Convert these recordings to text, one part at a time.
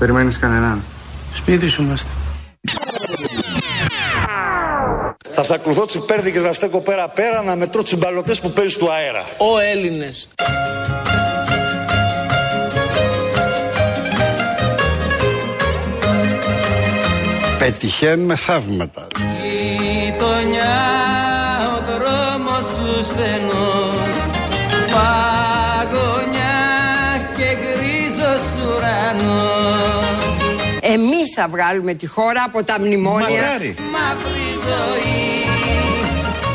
Περιμένεις κανέναν? Σπίτι σου είμαστε. Θα σ' ακολουθώ τσιπέρδι και θα στέκω πέρα-πέρα να μετρώ τσιμπαλωτές που παίζεις του αέρα. Ω Έλληνες! Πετυχαίνουμε θαύματα. Γειτονιά, ο δρόμος σου στενός, παγωνιά και γκρίζος ουρανός. Εμείς θα βγάλουμε τη χώρα από τα μνημόνια. Μακάρι! Μαύρη ζωή,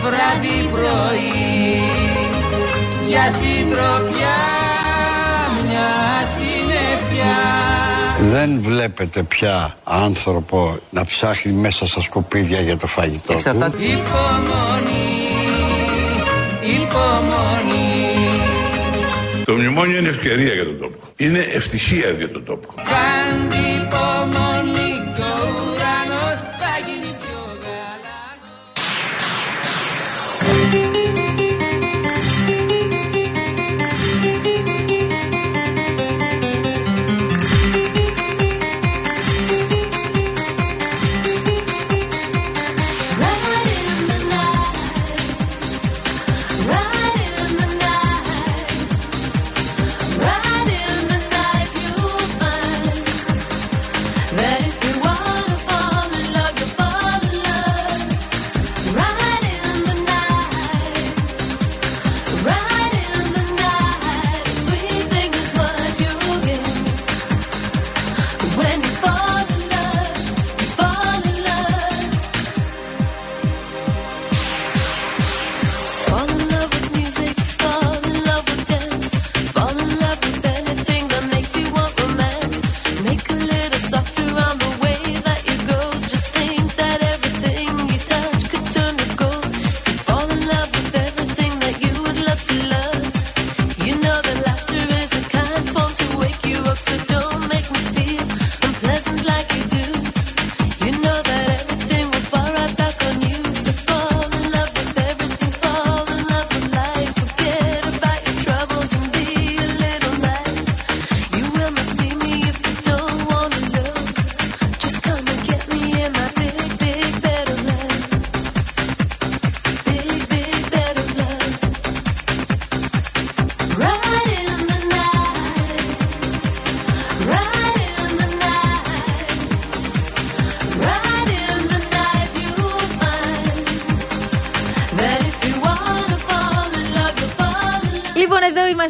βράδυ πρωί, για συντροφιά μια συννεφιά. Δεν βλέπετε πια άνθρωπο να ψάχνει μέσα στα σκουπίδια για το φαγητό του. Υπομονή. Το μνημόνιο είναι ευκαιρία για τον τόπο. Είναι ευτυχία για τον τόπο.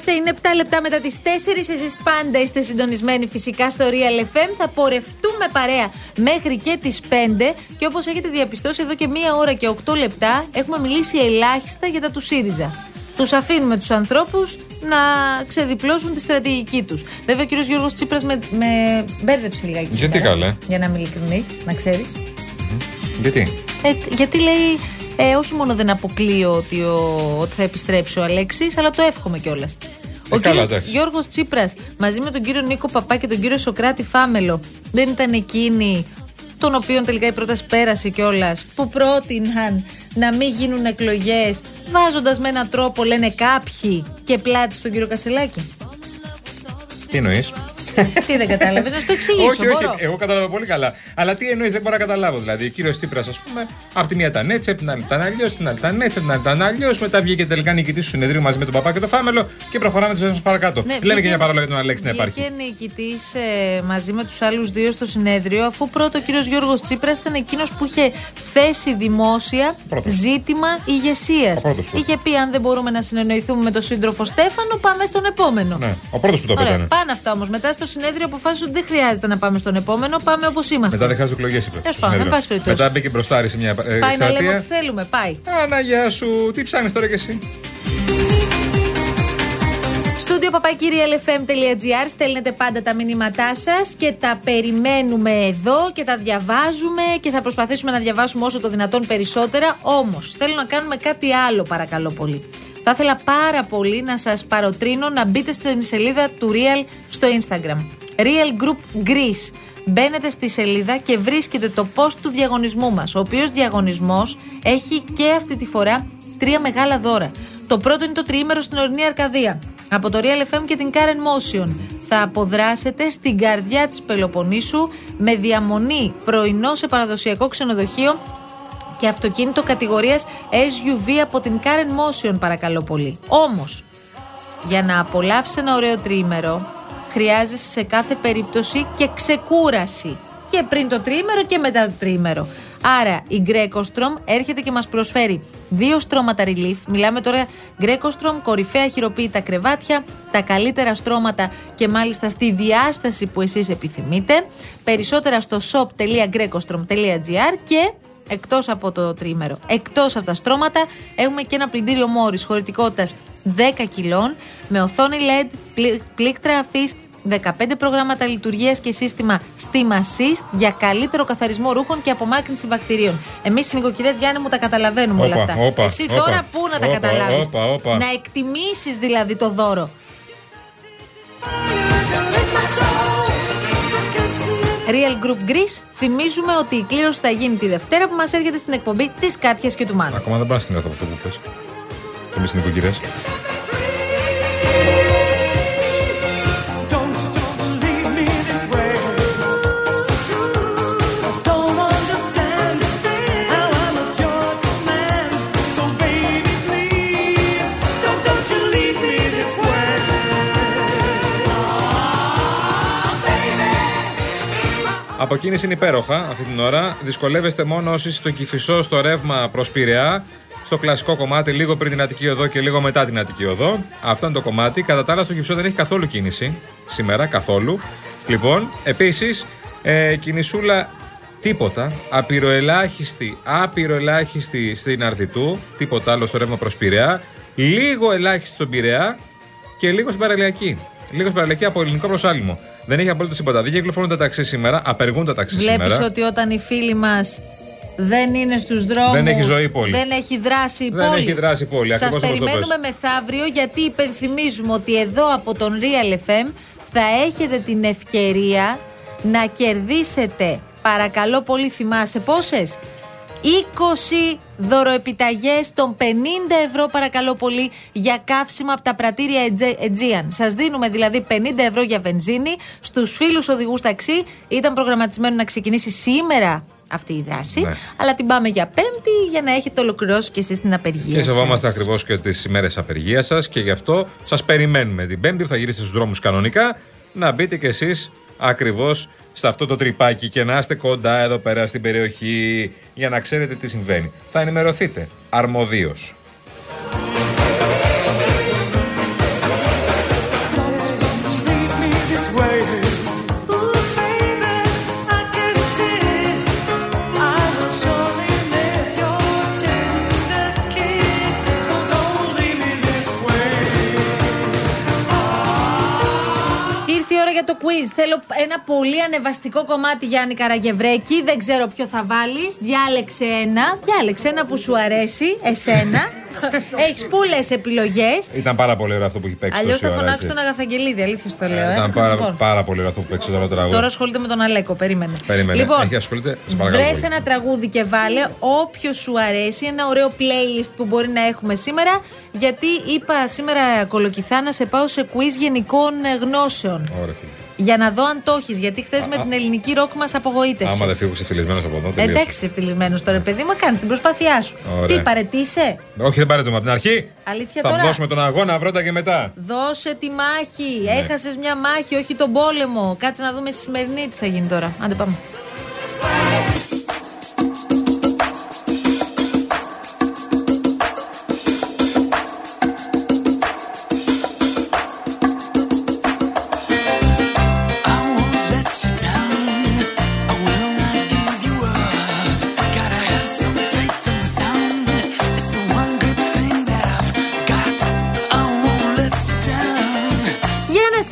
Είναι 7 λεπτά μετά τις 4. Εσείς πάντα είστε συντονισμένοι φυσικά στο Real FM. Θα πορευτούμε παρέα μέχρι και τις 5. Και όπως έχετε διαπιστώσει, εδώ και 1 ώρα και 8 λεπτά έχουμε μιλήσει ελάχιστα για τα του ΣΥΡΙΖΑ. Τους αφήνουμε τους ανθρώπους να ξεδιπλώσουν τη στρατηγική τους. Βέβαια, ο κύριος Γιώργος Τσίπρας με μπέρδεψε λιγάκι. Γιατί καλέ? Για να είμαι ειλικρινής, να ξέρεις. Γιατί? Γιατί λέει. Όχι μόνο δεν αποκλείω ότι θα επιστρέψει ο Αλέξης, αλλά το εύχομαι κιόλας. Ο κύριος Γιώργος Τσίπρας μαζί με τον κύριο Νίκο Παπά και τον κύριο Σωκράτη Φάμελο δεν ήταν εκείνοι των οποίων τελικά η πρόταση πέρασε κιόλας, που πρότειναν να μην γίνουν εκλογές, βάζοντας με έναν τρόπο, λένε κάποιοι, και πλάτη στον κύριο Κασελάκη. Τι εννοείς? Τι δεν κατάλαβες, να σου το εξηγήσω? Όχι, εγώ κατάλαβα πολύ καλά. Αλλά τι εννοείς, δεν μπορώ να καταλάβω. Δηλαδή, ο κύριος Τσίπρας, ας πούμε, από τη μία ήταν έτσι, από την άλλη ήταν αλλιώς, από την άλλη ήταν έτσι, από την άλλη ήταν αλλιώς. Μετά βγήκε τελικά νικητής του συνεδρίου μαζί με τον Παπά και τον Φάμελο και προχωράμε τους ένας παρακάτω. Ναι, λέμε και μια παρόλα για τον Αλέξη να υπάρχει. Βγήκε νικητής μαζί με τους άλλους δύο στο συνέδριο, αφού πρώτο ο κύριος Γιώργος Τσίπρας ήταν εκείνος που είχε θέσει δημόσια ζήτημα ηγεσίας. Είχε πει, αν δεν μπορούμε να συνεννοηθούμε με τον σύντροφο Στέφανο, πάμε στον επόμενο. Ναι, ο πρώτος που το πέτανε. Πάνε αυτά όμως μετά. Το συνέδριο αποφάσισε ότι δεν χρειάζεται να πάμε στον επόμενο, πάμε όπως είμαστε. Μετά δεν χάσουν εκλογές, είπε. Μετά μπήκε μπροστάρι σε μια εξαρτία. Πάει να λέμε ότι θέλουμε, πάει. Άνα, γεια σου, τι ψάχνεις τώρα κι εσύ? Στούντιο παπάκυριαλfm.gr, στέλνετε πάντα τα μηνύματά σας και τα περιμένουμε εδώ και τα διαβάζουμε και θα προσπαθήσουμε να διαβάσουμε όσο το δυνατόν περισσότερα. Όμως θέλω να κάνουμε κάτι άλλο, παρακαλώ πολύ. Θα ήθελα πάρα πολύ να σας παροτρύνω να μπείτε στην σελίδα του Real στο Instagram. Real Group Greece. Μπαίνετε στη σελίδα και βρίσκετε το post του διαγωνισμού μας, ο οποίος διαγωνισμός έχει και αυτή τη φορά 3 μεγάλα δώρα. Το πρώτο είναι το 3ωρο στην Ορεινή Αρκαδία από το Real FM και την Karen Motion. θα αποδράσετε στην καρδιά της Πελοποννήσου με διαμονή πρωινό σε παραδοσιακό ξενοδοχείο και αυτοκίνητο κατηγορίας SUV από την Karen Motion, παρακαλώ πολύ. Όμως, για να απολαύσεις ένα ωραίο τριήμερο, χρειάζεσαι σε κάθε περίπτωση και ξεκούραση. Και πριν το τριήμερο και μετά το τριήμερο. Άρα η Greco Strom έρχεται και μας προσφέρει 2 στρώματα relief. Μιλάμε τώρα Greco Strom, κορυφαία χειροποίητα κρεβάτια, τα καλύτερα στρώματα και μάλιστα στη διάσταση που εσείς επιθυμείτε. Περισσότερα στο shop.grecostrom.gr και εκτός από το τρίμερο, εκτός από τα στρώματα, έχουμε και ένα πλυντήριο μόρις χωρητικότητας 10 κιλών με οθόνη LED, πλήκτρα αφής, 15 προγράμματα λειτουργίας και σύστημα Steam Assist για καλύτερο καθαρισμό ρούχων και απομάκρυνση βακτηρίων. Εμείς οι νοικοκυρές, Γιάννη μου, τα καταλαβαίνουμε όλα αυτά. Εσύ τώρα πού να τα καταλάβεις, να εκτιμήσεις δηλαδή το δώρο. Real Group Greece, θυμίζουμε ότι η κλήρωση θα γίνει τη Δευτέρα που μας έρχεται στην εκπομπή της Κάτιας και του Μάτου. Ακόμα δεν πας από αυτό που πες. Εμείς οι νοικοκυρές. Από κίνηση είναι υπέροχα αυτή την ώρα. Δυσκολεύεστε μόνο όσοι στο Κηφισό, στο ρεύμα προς Πυρεά, στο κλασικό κομμάτι, λίγο πριν την Αττική Οδό και λίγο μετά την Αττική Οδό. Αυτό είναι το κομμάτι. Κατά τα άλλα, στο Κηφισό δεν έχει καθόλου κίνηση σήμερα, καθόλου. Λοιπόν, επίσης, κινησούλα τίποτα. Απειροελάχιστη στην Αρδητού, τίποτα άλλο στο ρεύμα προς Πυρεά. Λίγο ελάχιστη στον Πυρεά και λίγο στην Παραλιακή. Λίγο παραλιακή από ελληνικό προσάλιμο. Δεν έχει απολύτως τίποτα. Δεν κυκλοφορούν τα ταξί σήμερα, απεργούν τα ταξί σήμερα. Βλέπεις ότι όταν οι φίλοι μας δεν είναι στους δρόμους. Δεν έχει ζωή η πόλη. Δεν έχει δράση η πόλη. Σας περιμένουμε μεθαύριο, γιατί υπενθυμίζουμε ότι εδώ από τον Real FM θα έχετε την ευκαιρία να κερδίσετε, παρακαλώ πολύ, θυμάσαι πόσες? 20 δωροεπιταγές των 50 ευρώ, παρακαλώ πολύ, για καύσιμα από τα πρατήρια Aegean. Σας δίνουμε δηλαδή 50 ευρώ για βενζίνη. Στους φίλους οδηγούς ταξί ήταν προγραμματισμένο να ξεκινήσει σήμερα αυτή η δράση, ναι, αλλά την πάμε για Πέμπτη για να έχετε ολοκληρώσει και εσείς την απεργία σας. Και σεβόμαστε ακριβώς και τις ημέρες απεργίας σας και γι' αυτό σας περιμένουμε την Πέμπτη που θα γυρίσετε στους δρόμους κανονικά, να μπείτε κι εσείς ακριβώς σε αυτό το τρυπάκι και να είστε κοντά εδώ πέρα στην περιοχή για να ξέρετε τι συμβαίνει. Θα ενημερωθείτε αρμοδίως. Για το quiz. Θέλω ένα πολύ ανεβαστικό κομμάτι, Γιάννη Καραγευρέκη. Δεν ξέρω ποιο θα βάλεις. Διάλεξε ένα που σου αρέσει εσένα. Έχεις πολλές επιλογές. Ήταν πάρα πολύ ωραίο αυτό που έχει παίξει. Αλλιώς θα φωνάξω τον Αγαθαγγελίδη, αλήθεια στο λέω. Ήταν πάρα πολύ ωραίο αυτό που παίξει το τραγούδι. Τώρα ασχολείται με τον Αλέκο, περίμενε. Λοιπόν, βρες ένα τραγούδι και βάλε όποιο σου αρέσει. Ένα ωραίο playlist που μπορεί να έχουμε σήμερα. Γιατί είπα σήμερα κολοκυθά να σε πάω σε quiz γενικών γνώσεων. Ωραία. Για να δω αν το έχεις, γιατί χθες με την ελληνική ροκ μας απογοήτευσες. Άμα δεν φύγω ξεφτυλισμένος από εδώ. Εντάξει, ξεφτυλισμένος τώρα, παιδί μου, κάνεις την προσπάθειά σου. Ωραία. Τι, παρετήσε? Όχι, δεν παρετούμε. Από την αρχή. Αλήθεια, θα τώρα δώσουμε τον αγώνα πρώτα και μετά. Δώσε τη μάχη. Ναι. Έχασες μια μάχη, όχι τον πόλεμο. Κάτσε να δούμε στη σημερινή τι θα γίνει τώρα. Άντε, πάμε.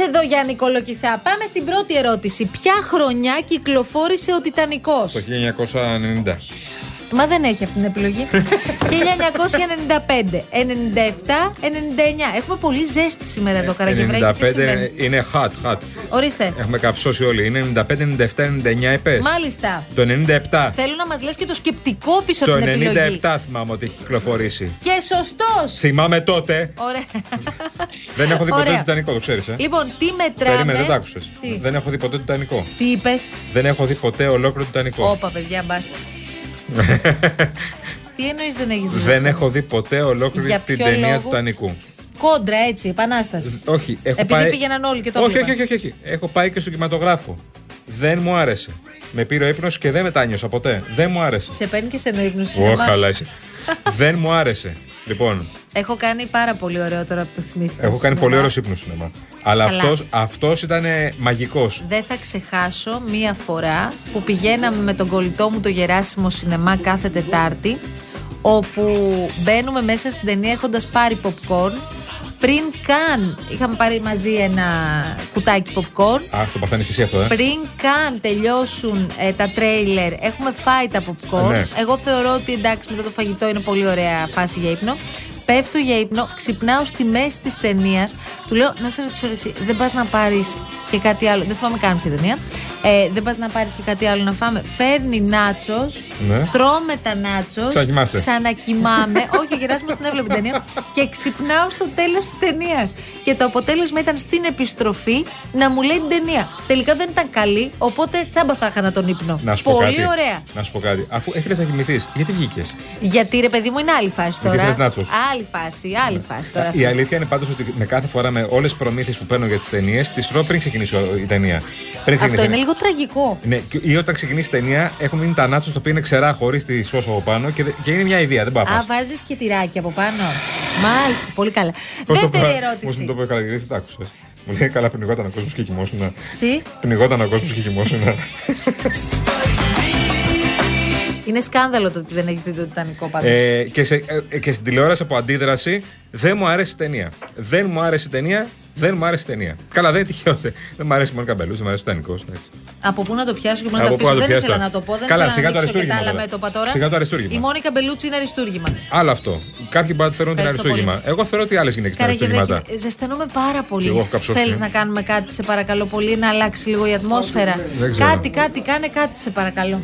Εδώ, Γιάννη Κολοκυθά, πάμε στην πρώτη ερώτηση. Ποια χρονιά κυκλοφόρησε ο Τιτανικός? Το 1990. Μα δεν έχει αυτή την επιλογή. 1995, 97, 99. Έχουμε πολύ ζέστη σήμερα εδώ, Καραγευρέκη. 95 είναι hot. Ορίστε. Έχουμε καψώσει όλοι. Είναι 95, 97, 99 επές. Μάλιστα. Το 97. Θέλω να μας λες και το σκεπτικό πίσω από την επιλογή. Το 97 θυμάμαι ότι έχει κυκλοφορήσει. Και σωστός. Θυμάμαι τότε. Ωραία. Δεν έχω δει ποτέ το Τιτανικό, το ξέρεις. Λοιπόν, τι μετράμε. Περίμενε, δεν το άκουσες. Δεν έχω δει ποτέ το Τιτανικό. Τι είπες? Δεν έχω δει ποτέ ολόκληρο το Τιτανικό. Όπα, παιδιά, μπάστα. Τι εννοείς δεν έχεις δει? Δεν έχω δει ποτέ ολόκληρη την ταινία του Τιτανικού. Κόντρα, έτσι, επανάσταση. Όχι, επειδή πήγαιναν όλοι και το έβλεπαν. Όχι. Έχω πάει και στον κινηματογράφο. Δεν μου άρεσε. Με πήρε ο ύπνος και δεν μετάνιωσα ποτέ. Δεν μου άρεσε. Σε παίρνει και σε ύπνος. Δεν μου άρεσε. Λοιπόν. Έχω κάνει πάρα πολύ ωραίο τώρα που το θυμήθηκα. Έχω κάνει πολύ ωραίο ύπνο σινεμά. Αλλά αυτός ήταν μαγικός. Δεν θα ξεχάσω μία φορά που πηγαίναμε με τον κολλητό μου το Γεράσιμο σινεμά κάθε Τετάρτη, όπου μπαίνουμε μέσα στην ταινία έχοντας πάρει popcorn. Πριν καν είχαμε πάρει μαζί ένα κουτάκι popcorn. Αχ, το παθαίνεις και εσύ αυτό, Πριν καν τελειώσουν τα τρέιλερ, έχουμε φάει τα popcorn. Ναι. Εγώ θεωρώ ότι εντάξει, μετά το φαγητό είναι πολύ ωραία φάση για ύπνο. Πέφτω για ύπνο, ξυπνάω στη μέση της ταινίας. Του λέω, να σε ρωτήσω εσύ, δεν πας να πάρεις και κάτι άλλο? Δεν θυμάμαι καν ποια ταινία. Δεν πας να πάρεις και κάτι άλλο να φάμε? Φέρνει νάτσος, ναι. Τρώμε τα νάτσος, ξανακοιμάμαι. Όχι, ο Γεράσιμος την έβλεπε την ταινία. Και ξυπνάω στο τέλος της ταινίας. Και το αποτέλεσμα ήταν στην επιστροφή να μου λέει την ταινία. Τελικά δεν ήταν καλή, οπότε τσάμπα θα έχανα τον ύπνο. Πολύ κάτι. Ωραία. Να σου πω κάτι. Αφού έφυγες να κοιμηθείς, γιατί βγήκες? Γιατί ρε παιδί μου είναι άλλη φάση τώρα. Άλλη φάση τώρα. Η αλήθεια είναι πάντως ότι με κάθε φορά, με όλες τις προμήθειες που παίρνω για τις ταινίες, τις τρώω πριν ξεκινήσει η ταινία. Αυτό είναι λίγο τραγικό. Ναι, ή όταν ξεκινήσει η ταινία, έχουν μείνει τα νάτσος, το οποίο είναι ξερά, χωρίς τη σώσα από πάνω και είναι μια ιδέα. Δεν πάω. Α, βάζεις και τυράκι από πάνω. Μάλιστα, πολύ καλά. Δεύτερη ερώτηση. Πώς να το πω, Καραγευρέκη, τ' άκουσες? Μου λέει, καλά, πνιγόταν ο κόσμος και κοιμόσουνα. Τι? Πνιγόταν ο κόσμος και κοιμόσουνα. Είναι σκάνδαλο το ότι δεν έχεις δει το Τιτανικό πάντως. Και στην τηλεόραση από αντίδραση, δεν μου αρέσει η ταινία. Καλά, δεν τυχαίωται. Δεν μου αρέσει η Μόνικα Μπελούτσι, δεν μου αρέσει ο Τιτανικός. Από πού να το πιάσω και πού να το αφήσω? Δεν ήθελα να το πω. Καλά, σιγά το αριστούργημα. Η Μόνικα Μπελούτσι είναι αριστούργημα. Άλλο αυτό. Κάποιοι μπορεί να θεωρούν ότι είναι αριστούργημα. Εγώ θεωρώ ότι άλλες γυναίκες είναι αριστούργηματα. Ζεσθενούμε πάρα πολύ. Θέλεις να κάνουμε κάτι, σε παρακαλώ πολύ, να αλλάξει λίγο η ατμόσφαιρα? Κάτι, κάνε κάτι, σε παρακαλώ.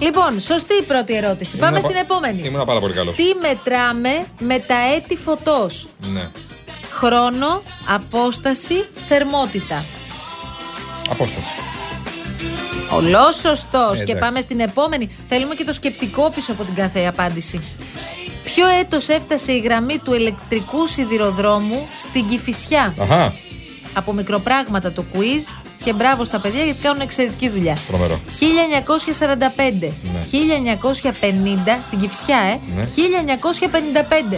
Λοιπόν, σωστή η πρώτη ερώτηση. Πάμε στην επόμενη. Ήμουνα πάρα πολύ καλός. Τι μετράμε με τα έτη φωτός? Ναι. Χρόνο, απόσταση, θερμότητα. Απόσταση. Ολόσωστος. Και πάμε στην επόμενη. Θέλουμε και το σκεπτικό πίσω από την κάθε απάντηση. Ποιο έτος έφτασε η γραμμή του ηλεκτρικού σιδηροδρόμου στην Κηφισιά? Αχα. Από μικροπράγματα το quiz. Και μπράβο στα παιδιά γιατί κάνουν εξαιρετική δουλειά. Προμερό. 1945, ναι. 1950, στην Κηφισιά, ναι. 1955.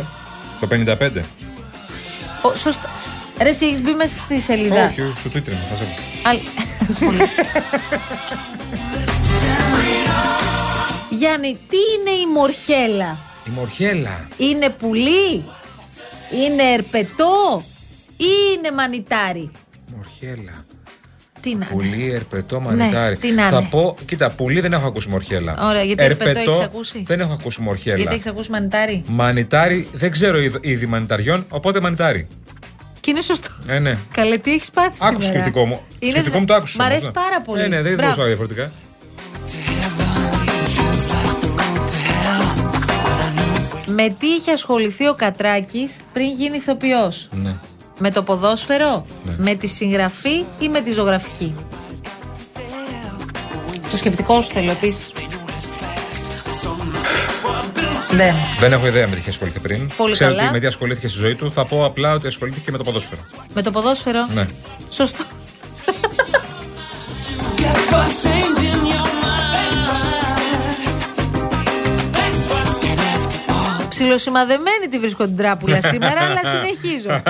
Το 55. Σωστά. Ρε, εσύ έχεις μπει μέσα στη σελίδα. Όχι, στο Twitter θα σε πω. Γιάννη, τι είναι η μορχέλα? Η μορχέλα. Είναι πουλί, είναι ερπετό ή είναι μανιτάρι? Μορχέλα. Πουλί, ερπετό, μανιτάρι. Ναι, θα πω, κοίτα, πουλί δεν έχω ακούσει μορχέλα. Ωραία, γιατί ερπετό έχεις ακούσει? Δεν έχω ακούσει μορχέλα. Γιατί έχεις ακούσει μανιτάρι? Μανιτάρι, δεν ξέρω είδη μανιταριών, οπότε μανιτάρι. Και είναι σωστό. Ναι. Καλέ, τι έχεις πάθει σήμερα? Άκουσε σκεπτικό μου. Σκεπτικό μου το άκουσα. Μ' αρέσει πάρα πολύ. Ναι, δεν μπορούσα διαφορετικά. Με τι είχε ασχοληθεί ο Κατράκης πριν γίνει ηθοποιός? Ναι. Με το ποδόσφαιρο, ναι. Με τη συγγραφή ή με τη ζωγραφική? Το σκεπτικό σου θέλω επίσης. Ναι. Δεν έχω ιδέα με τι ασχολείται πριν. Πολύ ξέρω καλά. Ότι με τι ασχολήθηκε στη ζωή του. Θα πω απλά ότι ασχολήθηκε και με το ποδόσφαιρο. Με το ποδόσφαιρο? Ναι. Σωστό. Ψιλοσημαδεμένη τη βρίσκω την τράπουλα σήμερα, αλλά συνεχίζω.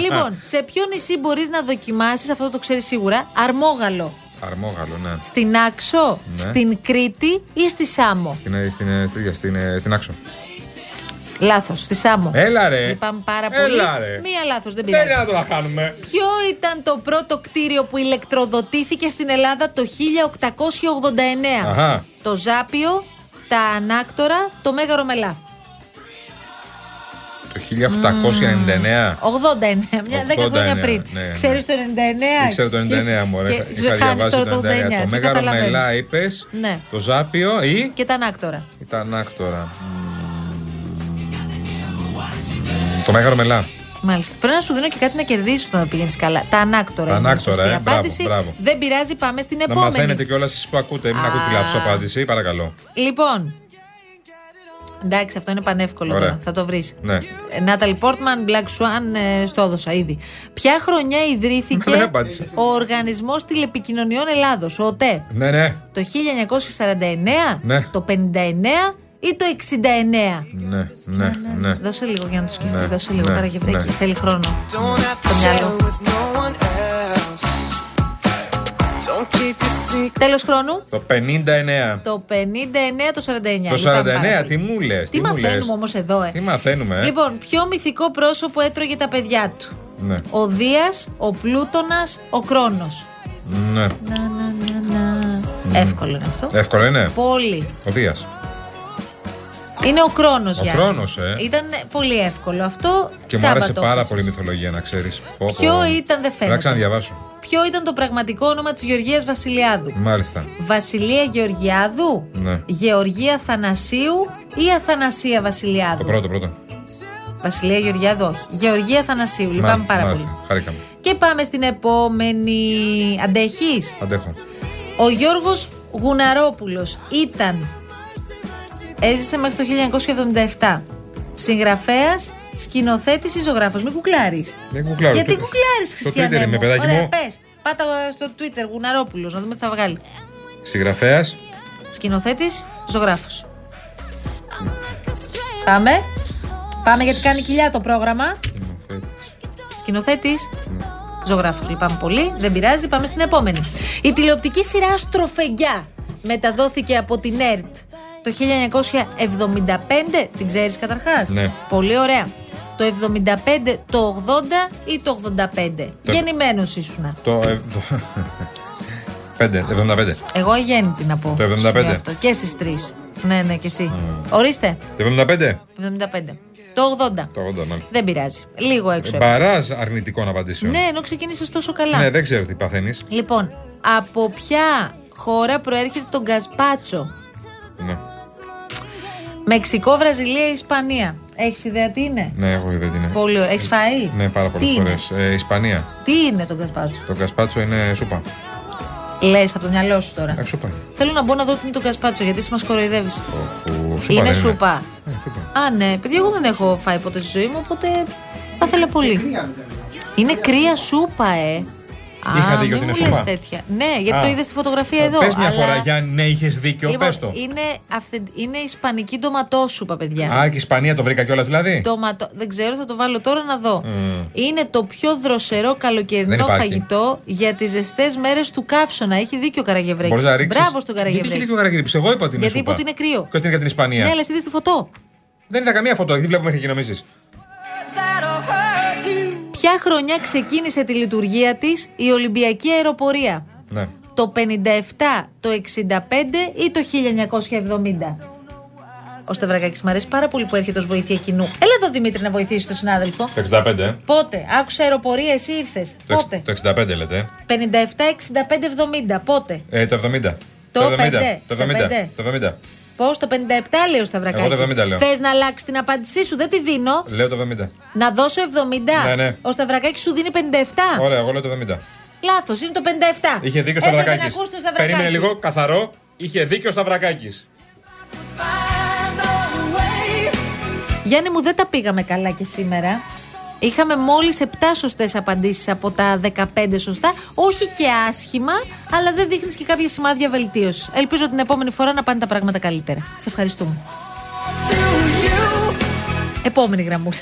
Λοιπόν, σε ποιο νησί μπορείς να δοκιμάσεις, αυτό το ξέρεις σίγουρα, αρμόγαλο? Αρμόγαλο, ναι. Στην Άξο, ναι. Στην Κρήτη ή στη Σάμο? Στην Άξο. Λάθος, στη Σάμο. Έλα ρε. Λυπάμαι πάρα πολύ. Μία λάθος, δεν πειράζει. Δεν θα το κάνουμε. Ποιο ήταν το πρώτο κτίριο που ηλεκτροδοτήθηκε στην Ελλάδα το 1889? Αχα. Το Ζάπιο, τα Ανάκτορα, το Μέγαρο Μελά. Το 1899. 89, μια 10 χρόνια πριν. Ναι. Ξέρεις το 99. Ήξερα το 99, μωρέ. Είχα διαβάσει το 99. Το Μέγαρο Μελά είπες, ναι. Το Ζάπιο ή... Και τα Ανάκτορα. Το Μέγαρο Μελά. Μάλιστα. Πρέπει να σου δίνω και κάτι να κερδίσεις όταν πηγαίνεις καλά. Τα Ανάκτορα. Τα Ανάκτορα, απάντηση. Μπράβο. Δεν πειράζει, πάμε στην επόμενη. Να μαθαίνετε κιόλας εσείς που ακούτε. Μην ακούτε τη λάθος απάντηση, παρακαλώ. Λοιπόν. Εντάξει, αυτό είναι πανεύκολο. Τώρα. Θα το βρεις. Ναι. Νάταλ Πόρτμαν, Black Swan, στο έδωσα ήδη. Ποια χρονιά ιδρύθηκε ο Οργανισμός Τηλεπικοινωνιών Ελλάδος, ο ΟΤΕ? Ναι, ναι. Το 1949, ναι. Το 59. Ή το 69. Ναι, ναι, ναι. Δώσε λίγο για να το σκεφτεί. Δώσε λίγο, Καραγευρέκη. Θέλει χρόνο. Το μυαλό. Τέλος χρόνου. Το 59. Το 59, το 49. Το 49, τι μου λες. Τι μαθαίνουμε όμως εδώ, Τι μαθαίνουμε. Λοιπόν, ποιο μυθικό πρόσωπο έτρωγε τα παιδιά του? Ο Δίας, ο Πλούτονας, ο Κρόνος. Ναι. Εύκολο είναι αυτό. Εύκολο είναι. Πολύ. Ο Δίας. Είναι ο Κρόνος, Γιάννη. Ο Κρόνος, Ήταν πολύ εύκολο αυτό. Και μου άρεσε πάρα πολύ η μυθολογία, να ξέρεις. Ποιο ήταν, δεν φαίνεται. Να ξαναδιαβάσω. Ποιο ήταν το πραγματικό όνομα της Γεωργίας Βασιλιάδου? Μάλιστα. Βασιλεία Γεωργιάδου, ναι. Γεωργία Θανασίου ή Αθανασία Βασιλιάδου? Το πρώτο. Βασιλεία Γεωργιάδου, όχι. Γεωργία Θανασίου, λυπάμαι πάρα πολύ. Χαρήκαμε. Και πάμε στην επόμενη. Αντέχεις? Αντέχω. Ο Γιώργος Γουναρόπουλος έζησε μέχρι το 1977. Συγγραφέας, σκηνοθέτης ή ζωγράφος? Μην κουκλάρεις. Δεν κουκλάρω. Γιατί κουκλάρεις, Χριστιανέ μου? Ωραία, πες. Πάτα στο Twitter, Γουναρόπουλος, να δούμε τι θα βγάλει. Συγγραφέας, σκηνοθέτης, ζωγράφος. Πάμε γιατί κάνει κοιλιά το πρόγραμμα. Σκηνοθέτης. Ζωγράφος, λυπάμαι πολύ. Δεν πειράζει, πάμε στην επόμενη. Η τηλεοπτική σειρά Στροφεγγιά μεταδόθηκε από την ΕΡΤ το 1975, την ξέρεις καταρχάς? Ναι. Πολύ ωραία. Το 75, το 80 ή το 85? Γεννημένος ήσουνα. Το 75. Εγώ αγέννητη να πω. Το 75. Αυτό. Και στις 3. Ναι, ναι, και εσύ. Ορίστε. Το 75. Το 80. Το 80, μάλιστα. Δεν πειράζει. Λίγο έξω. Παράς αρνητικών απαντήσεων. Ναι, ενώ ξεκίνησες τόσο καλά. Ναι, δεν ξέρω τι παθαίνεις. Λοιπόν, από ποια χώρα προέρχεται το γκασπάτσο? Ναι. Μεξικό, Βραζιλία, Ισπανία. Έχεις ιδέα τι είναι? Ναι, έχω ιδέα τι είναι. Πολύ ωραία. Έχεις φαΐ? Ναι, πάρα πολλές φορές. Ισπανία. Τι είναι το γκασπάτσο? Το γκασπάτσο είναι σούπα. Λες από το μυαλό σου τώρα. Σούπα. Θέλω να μπω να δω τι είναι το γκασπάτσο, γιατί μας κοροϊδεύεις. Είναι σούπα. Α, ναι. Παιδιά, εγώ δεν έχω φάει ποτέ στη ζωή μου, οπότε θα ήθελα πολύ. Είναι κρύα σούπα, Είχατε δίκιο ότι είναι σούπα? Ναι, γιατί το είδες στη φωτογραφία εδώ. Πες μια φορά, Γιάννη, ναι, είχες δίκιο. Λοιπόν, πες το. Είναι ισπανική ντοματόσουπα, παιδιά. Και Ισπανία το βρήκα κιόλας, δηλαδή. Δεν ξέρω, θα το βάλω τώρα να δω. Είναι το πιο δροσερό καλοκαιρινό φαγητό για τις ζεστές μέρες του καύσωνα. Έχει δίκιο ο Καραγευρέκης. Μπράβο στον Καραγευρέκη. Γιατί Καραγευρέκη? Εγώ είπα ότι είναι. Γιατί είπα ότι είναι κρύο. Και ότι είναι για την Ισπανία. Ναι, αλλά εσύ είδες τη φωτό. Δεν είδα καμία φωτό, γιατί βλέπουμε μέχρι και νομίζεις. Ποια χρονιά ξεκίνησε τη λειτουργία της η Ολυμπιακή Αεροπορία? Ναι. Το 57, το 65 ή το 1970? Ο Σταυρακάκης, μ' αρέσει πάρα πολύ που έρχεται ως βοηθή κοινού. Έλα εδώ, Δημήτρη, να βοηθήσει τον συνάδελφο. Το 65. Πότε? Άκουσα αεροπορία, εσύ ήρθες. Πότε? Το 65 λέτε. 57, 65, 70. Πότε? Το 70. Το 5. Το 70. Το 70. Πώς? Το 57 λέει ο Σταυρακάκης. Θες να αλλάξεις την απάντησή σου? Δεν τη δίνω. Λέω το 70. Να δώσω 70. Ναι, ναι. Ο Σταυρακάκης σου δίνει 57. Ωραία, εγώ λέω το 70. Λάθος, είναι το 57. Είχε δίκιο ο Σταυρακάκης. Περίμενε λίγο, καθαρό. Είχε δίκιο ο Σταυρακάκης. Γιάννη μου, δεν τα πήγαμε καλά και σήμερα. Είχαμε μόλις 7 σωστές απαντήσεις από τα 15 σωστά. Όχι και άσχημα, αλλά δεν δείχνεις και κάποια σημάδια βελτίωσης. Ελπίζω την επόμενη φορά να πάνε τα πράγματα καλύτερα. Σε ευχαριστούμε. Επόμενη γραμμούλα.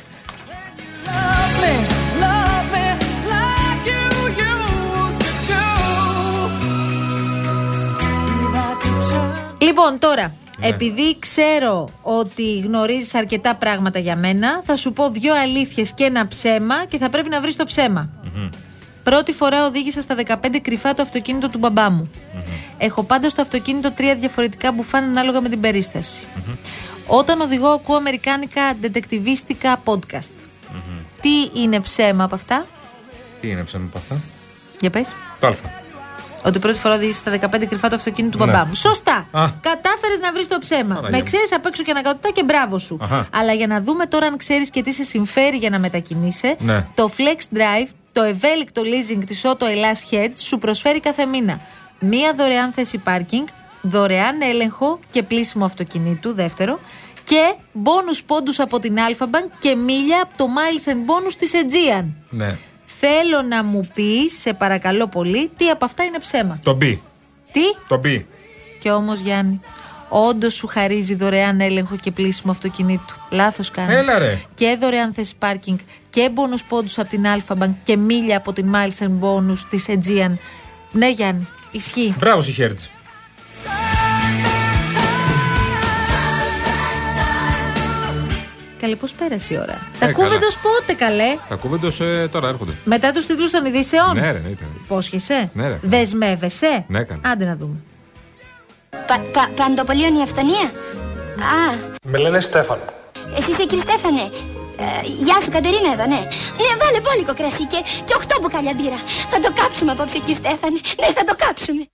Λοιπόν, τώρα, ναι, επειδή ξέρω ότι γνωρίζεις αρκετά πράγματα για μένα, θα σου πω δύο αλήθειες και ένα ψέμα και θα πρέπει να βρεις το ψέμα. Mm-hmm. Πρώτη φορά οδήγησα στα 15 κρυφά το αυτοκίνητο του μπαμπά μου. Mm-hmm. Έχω πάντα στο αυτοκίνητο 3 διαφορετικά μπουφάν ανάλογα με την περίσταση. Mm-hmm. Όταν οδηγώ, ακούω αμερικάνικα ντετεκτιβίστικα podcast. Mm-hmm. Τι είναι ψέμα από αυτά? Τι είναι ψέμα από αυτά? Για πες. Το αλφα. Ότι πρώτη φορά οδήγησε στα 15 κρυφά το αυτοκίνητο του μπαμπά μου. Σωστά! Κατάφερες να βρεις το ψέμα. Με ξέρεις απ' έξω και ανακατοτά και μπράβο σου. Αχα. Αλλά για να δούμε τώρα αν ξέρεις και τι σε συμφέρει για να μετακινείσαι, ναι, το Flex Drive, το ευέλικτο leasing της Auto Hellas Hertz, σου προσφέρει κάθε μήνα μία δωρεάν θέση πάρκινγκ, δωρεάν έλεγχο και πλήσιμο αυτοκινήτου, δεύτερο, και μπόνους πόντους από την Alphabank και μίλια από το Miles and Bonus της Aegean. Ναι. Θέλω να μου πεις, σε παρακαλώ πολύ, τι από αυτά είναι ψέμα. Το μπι. Τι? Το μπι. Και όμως, Γιάννη, όντως σου χαρίζει δωρεάν έλεγχο και πλήσιμο αυτοκινήτου. Λάθος κάνεις. Έλα ρε. Και δωρεάν θέση πάρκινγκ και bonus πόντους από την Alphabank και μίλια από την Miles and Bonus της Aegean. Ναι, Γιάννη, ισχύει. Μπράβο σου, Hertz. Καλή, πώς πέρασε η ώρα. Τα κούβεντος πότε, καλέ? Τα κούβεντος τώρα έρχονται. Μετά τους τίτλους των ειδήσεων. Ναι, ρε, ήταν. Υπόσχεσαι. Ναι, ρε. Δεσμεύεσαι. Ναι, καλέ. Άντε να δούμε. Παντοπολίων η αυθονία. Α. Με λένε Στέφανο. Εσύ είσαι, κύριε Στέφανε. Γεια σου, Κατερίνα εδώ, ναι. Ναι, βάλε μπόλικο κρασί και 8 μπουκάλια μπύρα. Θα το κάψουμε απόψε, κύριε Στέφανε. Ναι, θα το κάψουμε.